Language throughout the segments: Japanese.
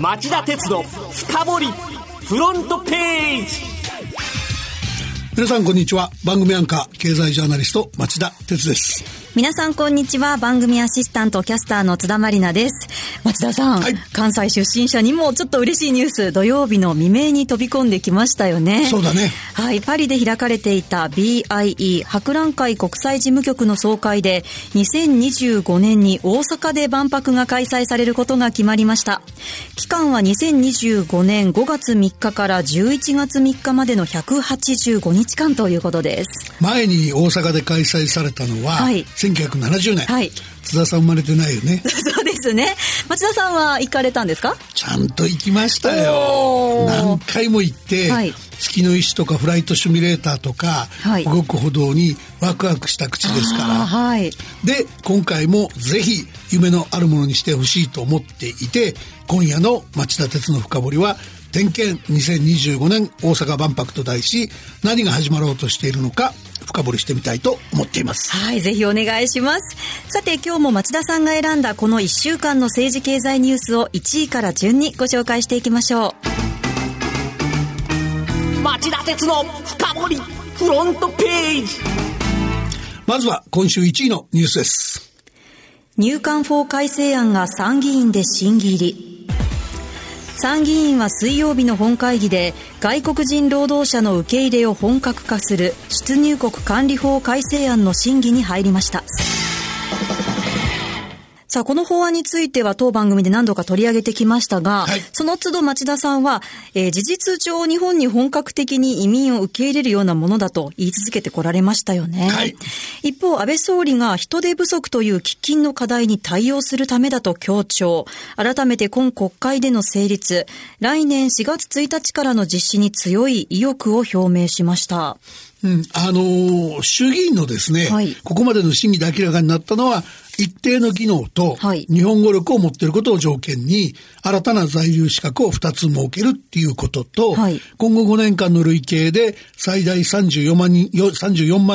町田鉄の深掘りフロントページ。皆さんこんにちは。番組アンカー経済ジャーナリスト町田鉄です。皆さんこんにちは。番組アシスタントキャスターの津田まりなです。町田さん、はい、関西出身者にもちょっと嬉しいニュース、土曜日の未明に飛び込んできましたよね。そうだね、はい、パリで開かれていた BIE 博覧会国際事務局の総会で2025年に大阪で万博が開催されることが決まりました。期間は2025年5月3日から11月3日までの185日間ということです。前に大阪で開催されたのは、はい、1970年、はい、津田さん生まれてないよね。そうですね。町田さんは行かれたんですか？ちゃんと行きましたよ。何回も行って、はい、月の石とかフライトシミュレーターとか、はい、動く歩道にワクワクした口ですから、はい、で今回もぜひ夢のあるものにしてほしいと思っていて、今夜の町田鉄の深掘りは点検2025年大阪万博と題し、何が始まろうとしているのか深掘りしてみたいと思っています。はい、ぜひお願いします。さて今日も町田さんが選んだこの1週間の政治経済ニュースを1位から順にご紹介していきましょう。町田鉄の深掘りフロントページ。まずは今週1位のニュースです。入管法改正案が参議院で審議入り。参議院は水曜日の本会議で外国人労働者の受け入れを本格化する出入国管理法改正案の審議に入りました。さあこの法案については当番組で何度か取り上げてきましたが、はい、その都度町田さんは、事実上日本に本格的に移民を受け入れるようなものだと言い続けてこられましたよね、はい、一方安倍総理が人手不足という喫緊の課題に対応するためだと強調、改めて今国会での成立、来年4月1日からの実施に強い意欲を表明しました。うん、衆議院のですね、はい、ここまでの審議で明らかになったのは一定の技能と日本語力を持っていることを条件に新たな在留資格を2つ設けるっていうことと、はい、今後5年間の累計で最大34万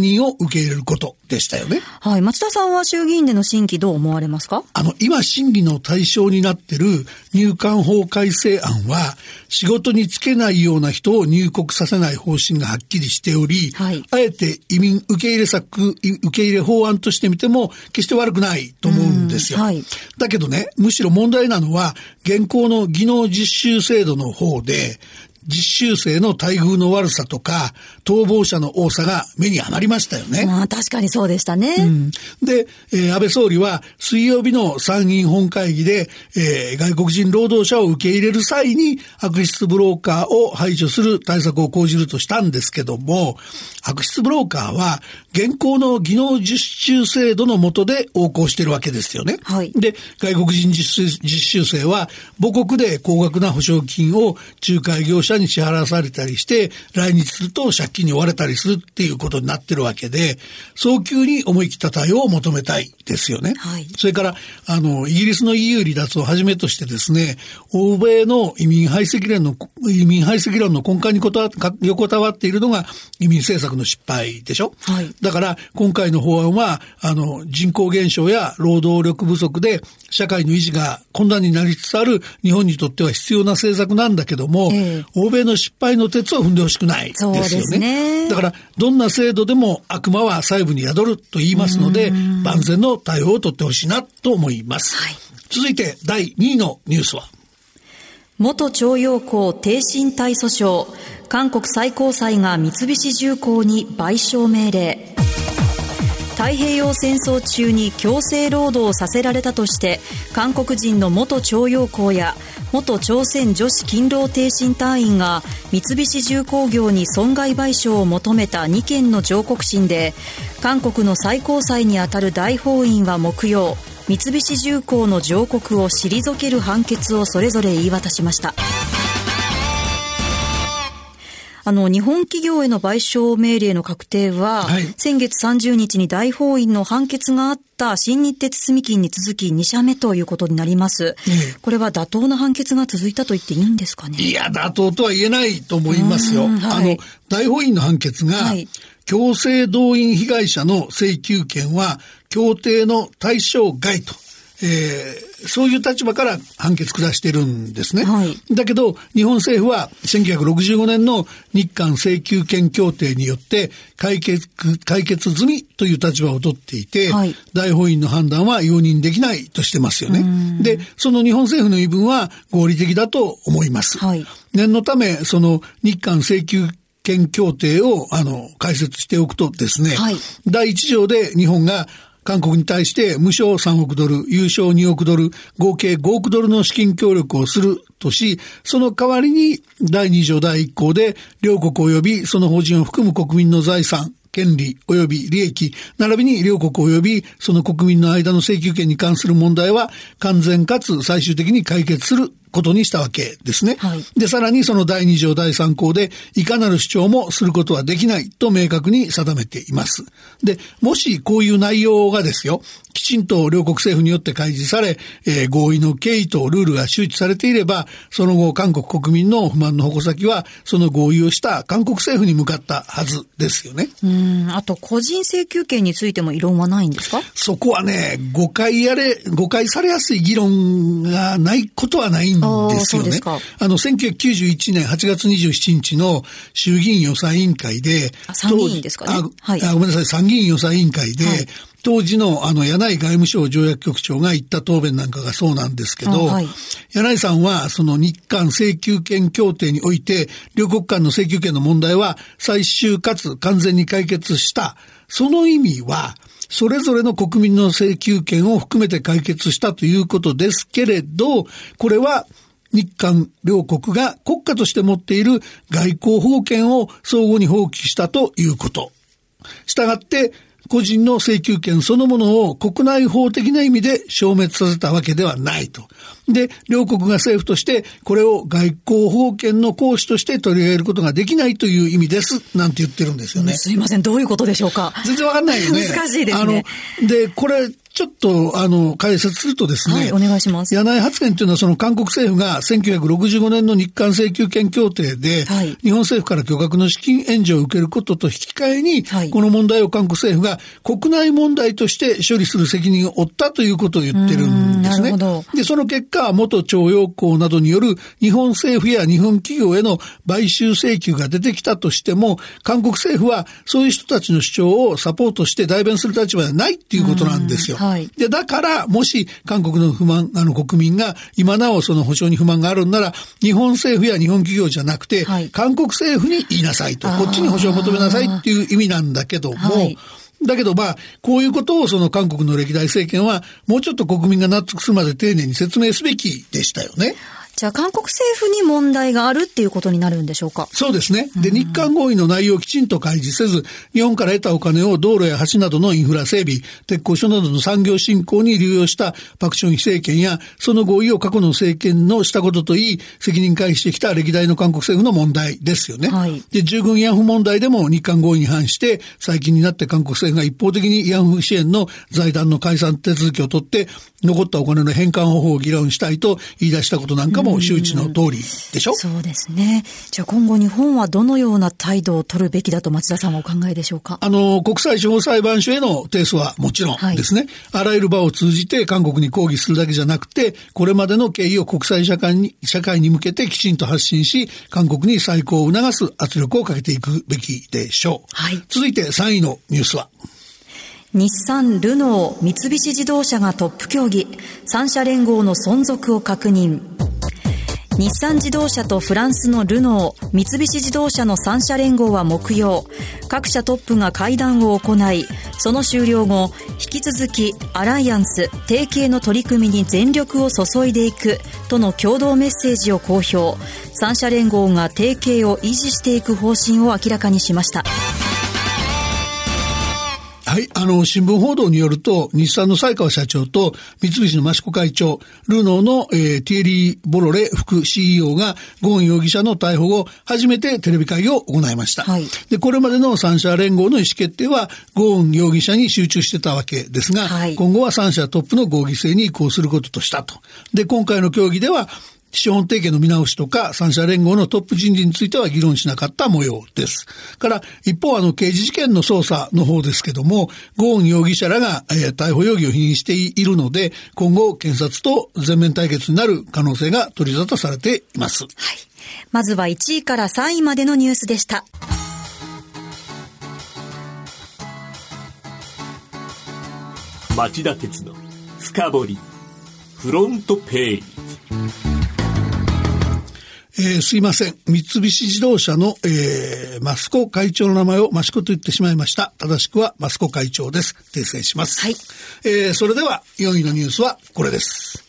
人を受け入れることでしたよね。はい、町田さんは衆議院での審議どう思われますか？今審議の対象になっている入管法改正案は仕事に就けないような人を入国させない方針がはっきりしており、はい、あえて移民受け入れ法案としてみても決して悪くないと思うんですよ、はい、だけどね、むしろ問題なのは現行の技能実習制度の方で実習生の待遇の悪さとか逃亡者の多さが目に余りましたよね。まあ、確かにそうでしたね、うん、で、安倍総理は水曜日の参議院本会議で、外国人労働者を受け入れる際に悪質ブローカーを排除する対策を講じるとしたんですけども、悪質ブローカーは現行の技能実習制度の下で横行しているわけですよね、はい、で、外国人実習生は母国で高額な保証金を仲介業者に支払わされたりして来日すると借金に追われたりするっていうことになってるわけで、早急に思い切った対応を求めたいですよね、はい、それからイギリスの EU 離脱をはじめとしてですね、欧米の移民排斥論の根幹に横たわっているのが移民政策の失敗でしょ、はい、だから今回の法案は人口減少や労働力不足で社会の維持が困難になりつつある日本にとっては必要な政策なんだけども、欧米の失敗の鉄を踏んでほしくないですよね。そうですね。だからどんな制度でも悪魔は細部に宿ると言いますので、万全の対応を取ってほしいなと思います、はい、続いて第2位のニュースは元徴用工低身体訴訟、韓国最高裁が三菱重工に賠償命令。太平洋戦争中に強制労働をさせられたとして韓国人の元徴用工や元朝鮮女子勤労挺身隊員が三菱重工業に損害賠償を求めた2件の上告審で、韓国の最高裁にあたる大法院は木曜、三菱重工の上告を退ける判決をそれぞれ言い渡しました。日本企業への賠償命令の確定は、はい、先月30日に大法院の判決があった新日鉄住金に続き2社目ということになります、これは妥当な判決が続いたと言っていいんですかね。いや、妥当とは言えないと思いますよ、はい、大法院の判決が、はい、強制動員被害者の請求権は協定の対象外とそういう立場から判決下してるんですね、はい、だけど日本政府は1965年の日韓請求権協定によって解決済みという立場を取っていて、はい、大法院の判断は容認できないとしてますよね。で、その日本政府の言い分は合理的だと思います、はい、念のためその日韓請求権協定を解説しておくとですね、はい、第1条で日本が韓国に対して無償3億ドル、有償2億ドル、合計5億ドルの資金協力をするとし、その代わりに第2条第1項で両国及びその法人を含む国民の財産、権利及び利益、並びに両国及びその国民の間の請求権に関する問題は完全かつ最終的に解決することにしたわけですね、はい、でさらにその第2条第3項でいかなる主張もすることはできないと明確に定めています。でもしこういう内容がですよ、きちんと両国政府によって開示され、合意の経緯とルールが周知されていれば、その後韓国国民の不満の矛先はその合意をした韓国政府に向かったはずですよね。あと個人請求権についても異論はないんですか？そこはね、誤解されやすい議論がないことはないんですよね。1991年8月27日の衆議院予算委員会で、参議院ですかね。ごめんなさい、参議院予算委員会で、はい、当時の柳井外務省条約局長が言った答弁なんかがそうなんですけど、はい、柳井さんはその日韓請求権協定において両国間の請求権の問題は最終かつ完全に解決した、その意味はそれぞれの国民の請求権を含めて解決したということですけれど、これは日韓両国が国家として持っている外交法権を相互に放棄したということ、したがって個人の請求権そのものを国内法的な意味で消滅させたわけではないと。で、両国が政府としてこれを外交法権の行使として取り上げることができないという意味ですなんて言ってるんですよね。すいません、どういうことでしょうか。全然わかんないよね。難しいですね。で、これちょっと解説するとですね、はい、お願いします。柳井発言というのはその韓国政府が1965年の日韓請求権協定で、はい、日本政府から巨額の資金援助を受けることと引き換えに、はい、この問題を韓国政府が国内問題として処理する責任を負ったということを言ってるんですね。なるほど。で、その結果元徴用工などによる日本政府や日本企業への買収請求が出てきたとしても、韓国政府はそういう人たちの主張をサポートして代弁する立場ではないっていうことなんですよ。はい、でだからもし韓国の国民が今なおその保障に不満があるんなら、日本政府や日本企業じゃなくて、はい、韓国政府に言いなさいと、こっちに保障を求めなさいっていう意味なんだけども、はい、だけどこういうことをその韓国の歴代政権はもうちょっと国民が納得するまで丁寧に説明すべきでしたよね。じゃあ韓国政府に問題があるっていうことになるんでしょうか。そうですね。で、日韓合意の内容をきちんと開示せず、日本から得たお金を道路や橋などのインフラ整備、鉄鋼所などの産業振興に流用したパク・チョンヒ政権や、その合意を過去の政権のしたことといい責任回避してきた歴代の韓国政府の問題ですよね、はい、で、従軍慰安婦問題でも日韓合意に反して最近になって韓国政府が一方的に慰安婦支援の財団の解散手続きを取って残ったお金の返還方法を議論したいと言い出したことなんかも周知の通りでしょ。そうですね。じゃあ今後日本はどのような態度を取るべきだと松田さんはお考えでしょうか。国際司法裁判所への提訴はもちろんですね、はい、あらゆる場を通じて韓国に抗議するだけじゃなくて、これまでの経緯を国際社会に向けてきちんと発信し、韓国に再考を促す圧力をかけていくべきでしょう、はい、続いて3位のニュースは、日産、ルノー、三菱自動車がトップ協議、3社連合の存続を確認。日産自動車とフランスのルノー、三菱自動車の3社連合は木曜、各社トップが会談を行い、その終了後、引き続きアライアンス、提携の取り組みに全力を注いでいくとの共同メッセージを公表、3社連合が提携を維持していく方針を明らかにしました。はい、新聞報道によると、日産の才川社長と三菱の益子会長、ルノーの、ティエリー・ボロレ副 CEO がゴーン容疑者の逮捕後初めてテレビ会議を行いました、はい、でこれまでの3社連合の意思決定はゴーン容疑者に集中してたわけですが、はい、今後は3社トップの合議制に移行することとしたと。で今回の協議では資本提携の見直しとか三者連合のトップ人事については議論しなかった模様です。から一方刑事事件の捜査の方ですけども、ゴーン容疑者らが、逮捕容疑を否認しているので、今後検察と全面対決になる可能性が取り沙汰されています。はい。まずは1位から3位までのニュースでした。町田鉄の深掘りフロントページ。すいません、三菱自動車の、益子会長の名前を益子と言ってしまいました。正しくは益子会長です。訂正します。はい。それでは4位のニュースはこれです。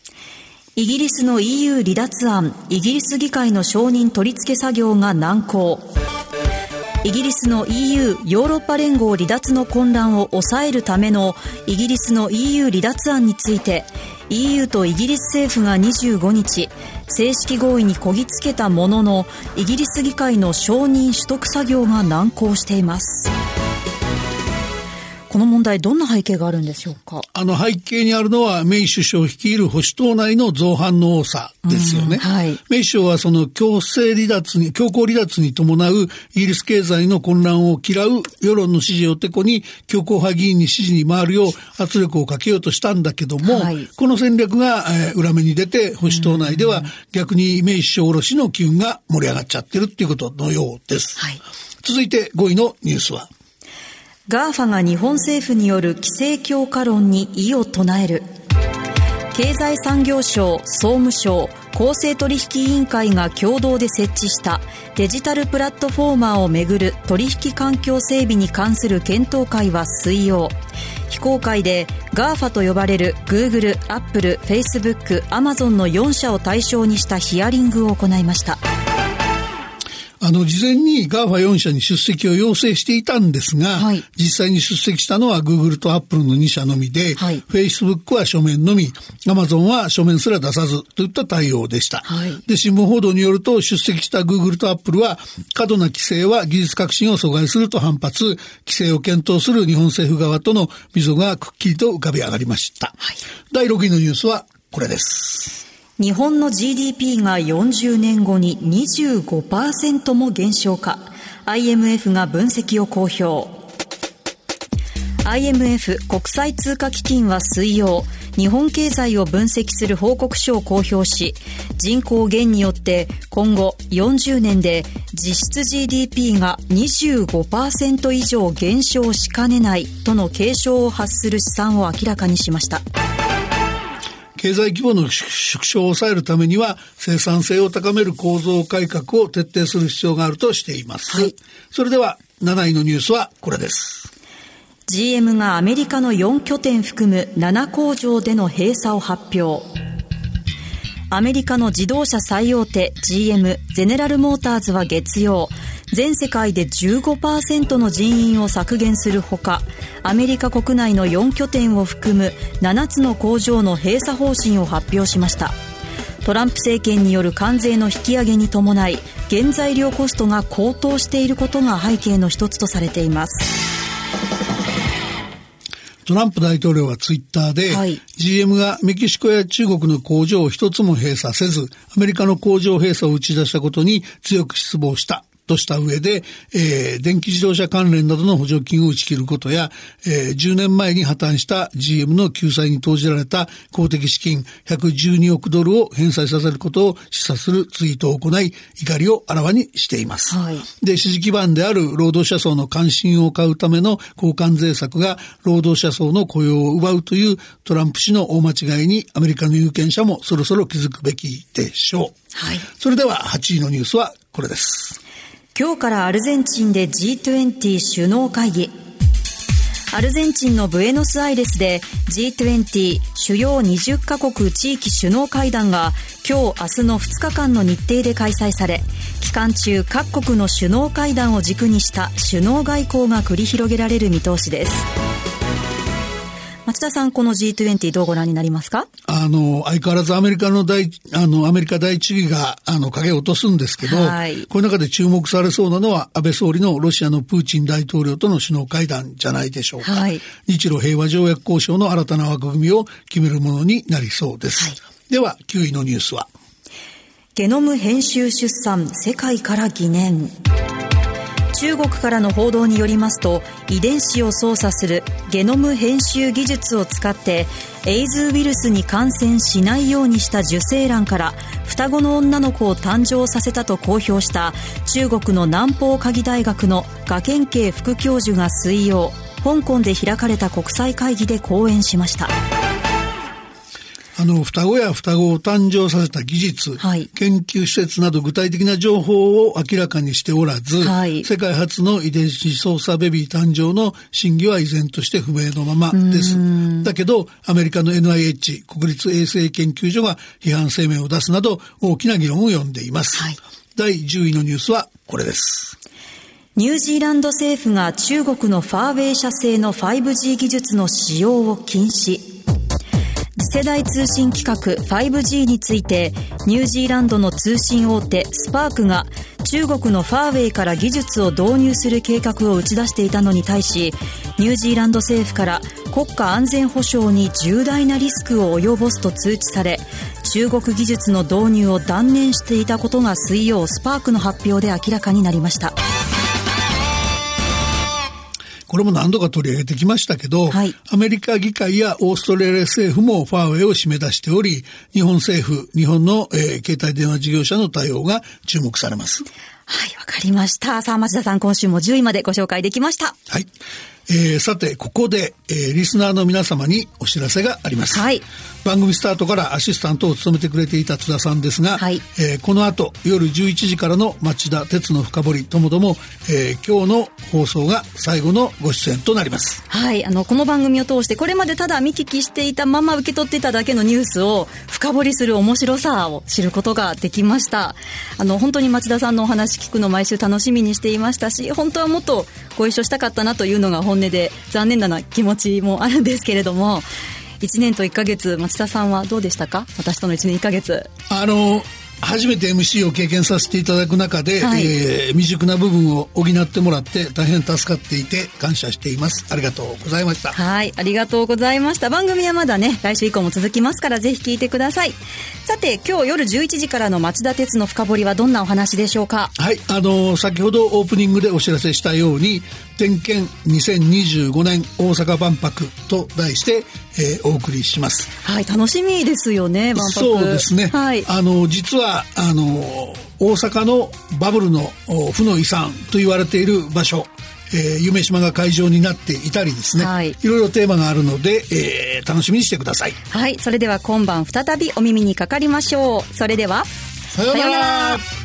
イギリスの EU 離脱案、イギリス議会の承認取り付け作業が難航。イギリスの EU ヨーロッパ連合離脱の混乱を抑えるためのイギリスの EU 離脱案について EU とイギリス政府が25日正式合意にこぎつけたものの、イギリス議会の承認取得作業が難航しています。この問題、どんな背景があるんでしょうか。背景にあるのはメイ首相率いる保守党内の造反の多さですよね。はい。メイ首相はその強行離脱に伴うイギリス経済の混乱を嫌う世論の支持をてこに強硬派議員に支持に回るよう圧力をかけようとしたんだけども、はい、この戦略が、裏目に出て保守党内では逆にメイ首相おろしの機運が盛り上がっちゃってるっていうことのようです。はい。続いて5位のニュースはGAFA が日本政府による規制強化論に異を唱える。経済産業省、総務省、公正取引委員会が共同で設置したデジタルプラットフォーマーをめぐる取引環境整備に関する検討会は水曜、非公開で GAFA と呼ばれる Google、Apple、Facebook、Amazon の4社を対象にしたヒアリングを行いました。事前に GAFA4 社に出席を要請していたんですが、はい、実際に出席したのは Google と Apple の2社のみで、はい、Facebook は書面のみ、Amazon は書面すら出さずといった対応でした。はい、で、新聞報道によると、出席した Google と Apple は過度な規制は技術革新を阻害すると反発、規制を検討する日本政府側との溝がくっきりと浮かび上がりました。はい、第6位のニュースはこれです。日本の GDP が40年後に 25% も減少か、 IMF が分析を公表。 IMF 国際通貨基金は水曜、日本経済を分析する報告書を公表し、人口減によって今後40年で実質 GDP が 25% 以上減少しかねないとの警鐘を発する試算を明らかにしました。経済規模の縮小を抑えるためには生産性を高める構造改革を徹底する必要があるとしています。はい。それでは7位のニュースはこれです。GM がアメリカの4拠点含む7工場での閉鎖を発表。アメリカの自動車最大手 GM ゼネラルモーターズは月曜、全世界で 15% の人員を削減するほか、アメリカ国内の4拠点を含む7つの工場の閉鎖方針を発表しました。トランプ政権による関税の引き上げに伴い、原材料コストが高騰していることが背景の一つとされています。トランプ大統領はツイッターで、はい、GM がメキシコや中国の工場を一つも閉鎖せず、アメリカの工場閉鎖を打ち出したことに強く失望したとした上で、電気自動車関連などの補助金を打ち切ることや、10年前に破綻した GM の救済に投じられた公的資金112億ドルを返済させることを示唆するツイートを行い、怒りをあらわにしています。はい、で、支持基盤である労働者層の関心を買うための交換税策が労働者層の雇用を奪うというトランプ氏の大間違いにアメリカの有権者もそろそろ気づくべきでしょう。はい、それでは8位のニュースはこれです。今日からアルゼンチンで G20 首脳会議。アルゼンチンのブエノスアイレスで G20 主要20カ国地域首脳会談が今日明日の2日間の日程で開催され、期間中各国の首脳会談を軸にした首脳外交が繰り広げられる見通しです。町田さん、この G20 どうご覧になりますか？相変わらずアメリカ第一主義が、影を落とすんですけど、はい、この中で注目されそうなのは、安倍総理のロシアのプーチン大統領との首脳会談じゃないでしょうか。はい、日露平和条約交渉の新たな枠組みを決めるものになりそうです。はい、では、9位のニュースはゲノム編集出産、世界から疑念。中国からの報道によりますと、遺伝子を操作するゲノム編集技術を使ってエイズウイルスに感染しないようにした受精卵から双子の女の子を誕生させたと公表した中国の南方科技大学の賀賢慶副教授が水曜、香港で開かれた国際会議で講演しました。双子や双子を誕生させた技術、はい、研究施設など具体的な情報を明らかにしておらず、はい、世界初の遺伝子操作ベビー誕生の真偽は依然として不明のままです。だけど、アメリカの NIH 国立衛生研究所が批判声明を出すなど大きな議論を呼んでいます。はい、第10位のニュースはこれです。ニュージーランド政府が中国のファーウェイ社製の 5G 技術の使用を禁止。次世代通信規格 5G についてニュージーランドの通信大手スパークが中国のファーウェイから技術を導入する計画を打ち出していたのに対し、ニュージーランド政府から国家安全保障に重大なリスクを及ぼすと通知され、中国技術の導入を断念していたことが水曜、スパークの発表で明らかになりました。これも何度か取り上げてきましたけど、はい、アメリカ議会やオーストラリア政府もファーウェイを締め出しており、日本政府、日本の、携帯電話事業者の対応が注目されます。はい、わかりました。さあ、町田さん、今週も10位までご紹介できました。はい。さて、ここで、リスナーの皆様にお知らせがあります、はい、番組スタートからアシスタントを務めてくれていた津田さんですが、はい、この後夜11時からの町田鉄の深掘りともども、今日の放送が最後のご出演となります、はい、この番組を通してこれまでただ見聞きしていたまま受け取っていただけのニュースを深掘りする面白さを知ることができました。本当に町田さんのお話聞くの毎週楽しみにしていましたし、本当はもっとご一緒したかったなというのが本音で残念な気持ちもあるんですけれども、1年と1ヶ月町田さんはどうでしたか？私との1年1ヶ月初めて MC を経験させていただく中で、はい、未熟な部分を補ってもらって大変助かっていて感謝しています。ありがとうございました。はい、ありがとうございました。番組はまだね、来週以降も続きますからぜひ聞いてください。さて、今日夜11時からの町田鉄の深掘りはどんなお話でしょうか？はい、先ほどオープニングでお知らせしたように、点検2025年大阪万博と題して、お送りします。はい、楽しみですよね、万博。そうですね、はい、実は大阪のバブルの負の遺産と言われている場所、夢洲が会場になっていたりですね、はい、いろいろテーマがあるので、楽しみにしてください。はい、それでは今晩再びお耳にかかりましょう。それではさようなら。